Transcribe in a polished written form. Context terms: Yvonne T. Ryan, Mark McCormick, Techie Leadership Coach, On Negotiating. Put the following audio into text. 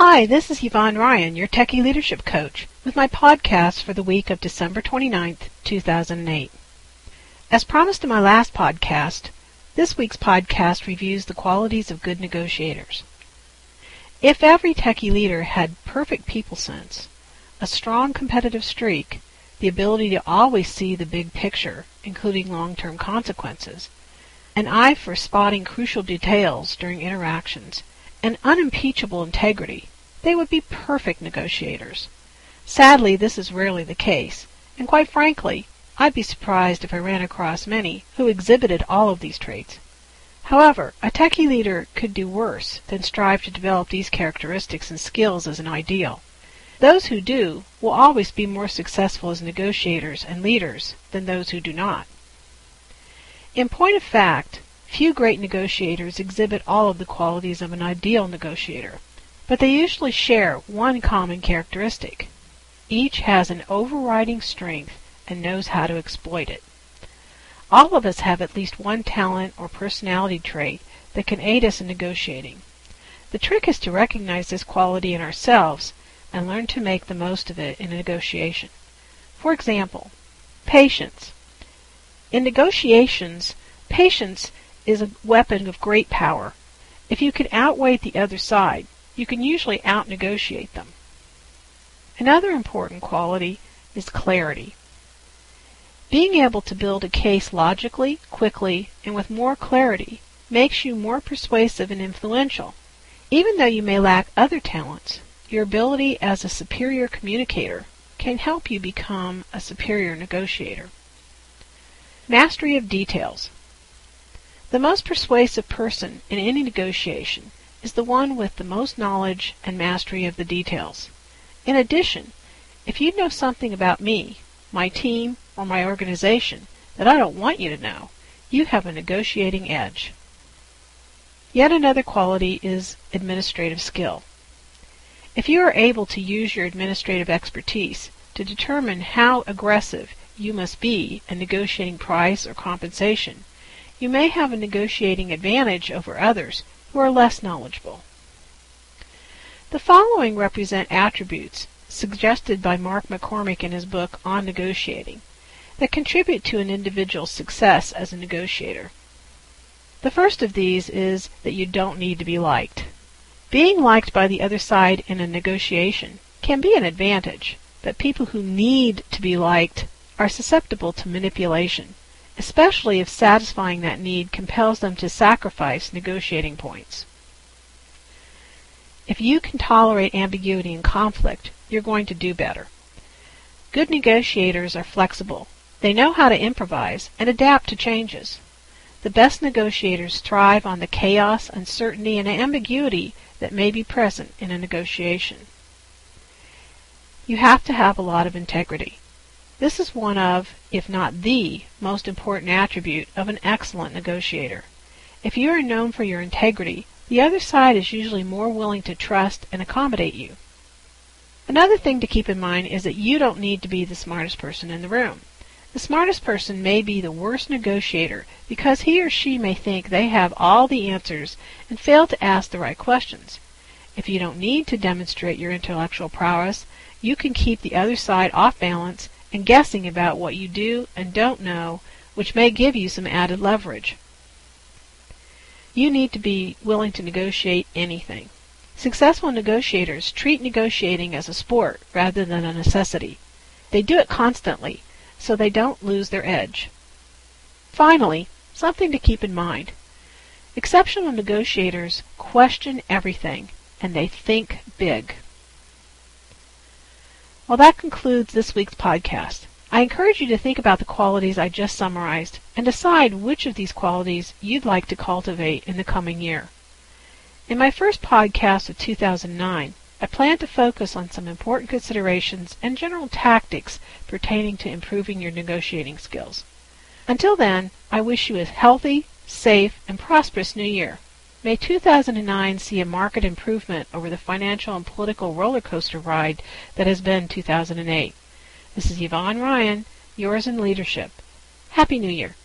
Hi, this is Yvonne Ryan, your Techie Leadership Coach, with my podcast for the week of December 29th, 2008. As promised in my last podcast, this week's podcast reviews the qualities of good negotiators. If every techie leader had perfect people sense, a strong competitive streak, the ability to always see the big picture, including long-term consequences, an eye for spotting crucial details during interactions, and unimpeachable integrity, they would be perfect negotiators. Sadly, this is rarely the case, and quite frankly, I'd be surprised if I ran across many who exhibited all of these traits. However, a techie leader could do worse than strive to develop these characteristics and skills as an ideal. Those who do will always be more successful as negotiators and leaders than those who do not. In point of fact, few great negotiators exhibit all of the qualities of an ideal negotiator, but they usually share one common characteristic. Each has an overriding strength and knows how to exploit it. All of us have at least one talent or personality trait that can aid us in negotiating. The trick is to recognize this quality in ourselves and learn to make the most of it in a negotiation. For example, patience. In negotiations, patience is a weapon of great power. If you can outweigh the other side, you can usually out-negotiate them. Another important quality is clarity. Being able to build a case logically, quickly, and with more clarity makes you more persuasive and influential. Even though you may lack other talents, your ability as a superior communicator can help you become a superior negotiator. Mastery of details. The most persuasive person in any negotiation is the one with the most knowledge and mastery of the details. In addition, if you know something about me, my team, or my organization that I don't want you to know, you have a negotiating edge. Yet another quality is administrative skill. If you are able to use your administrative expertise to determine how aggressive you must be in negotiating price or compensation, you may have a negotiating advantage over others who are less knowledgeable. The following represent attributes suggested by Mark McCormick in his book On Negotiating that contribute to an individual's success as a negotiator. The first of these is that you don't need to be liked. Being liked by the other side in a negotiation can be an advantage, but people who need to be liked are susceptible to manipulation, especially if satisfying that need compels them to sacrifice negotiating points. If you can tolerate ambiguity and conflict, you're going to do better. Good negotiators are flexible. They know how to improvise and adapt to changes. The best negotiators thrive on the chaos, uncertainty, and ambiguity that may be present in a negotiation. You have to have a lot of integrity. This is one of, if not the, most important attribute of an excellent negotiator. If you are known for your integrity, the other side is usually more willing to trust and accommodate you. Another thing to keep in mind is that you don't need to be the smartest person in the room. The smartest person may be the worst negotiator because he or she may think they have all the answers and fail to ask the right questions. If you don't need to demonstrate your intellectual prowess, you can keep the other side off balance and guessing about what you do and don't know, which may give you some added leverage. You need to be willing to negotiate anything. Successful negotiators treat negotiating as a sport rather than a necessity. They do it constantly, so they don't lose their edge. Finally, something to keep in mind. Exceptional negotiators question everything, and they think big. Well, that concludes this week's podcast. I encourage you to think about the qualities I just summarized and decide which of these qualities you'd like to cultivate in the coming year. In my first podcast of 2009, I plan to focus on some important considerations and general tactics pertaining to improving your negotiating skills. Until then, I wish you a healthy, safe, and prosperous new year. May 2009 see a marked improvement over the financial and political roller coaster ride that has been 2008. This is Yvonne Ryan, yours in leadership. Happy New Year.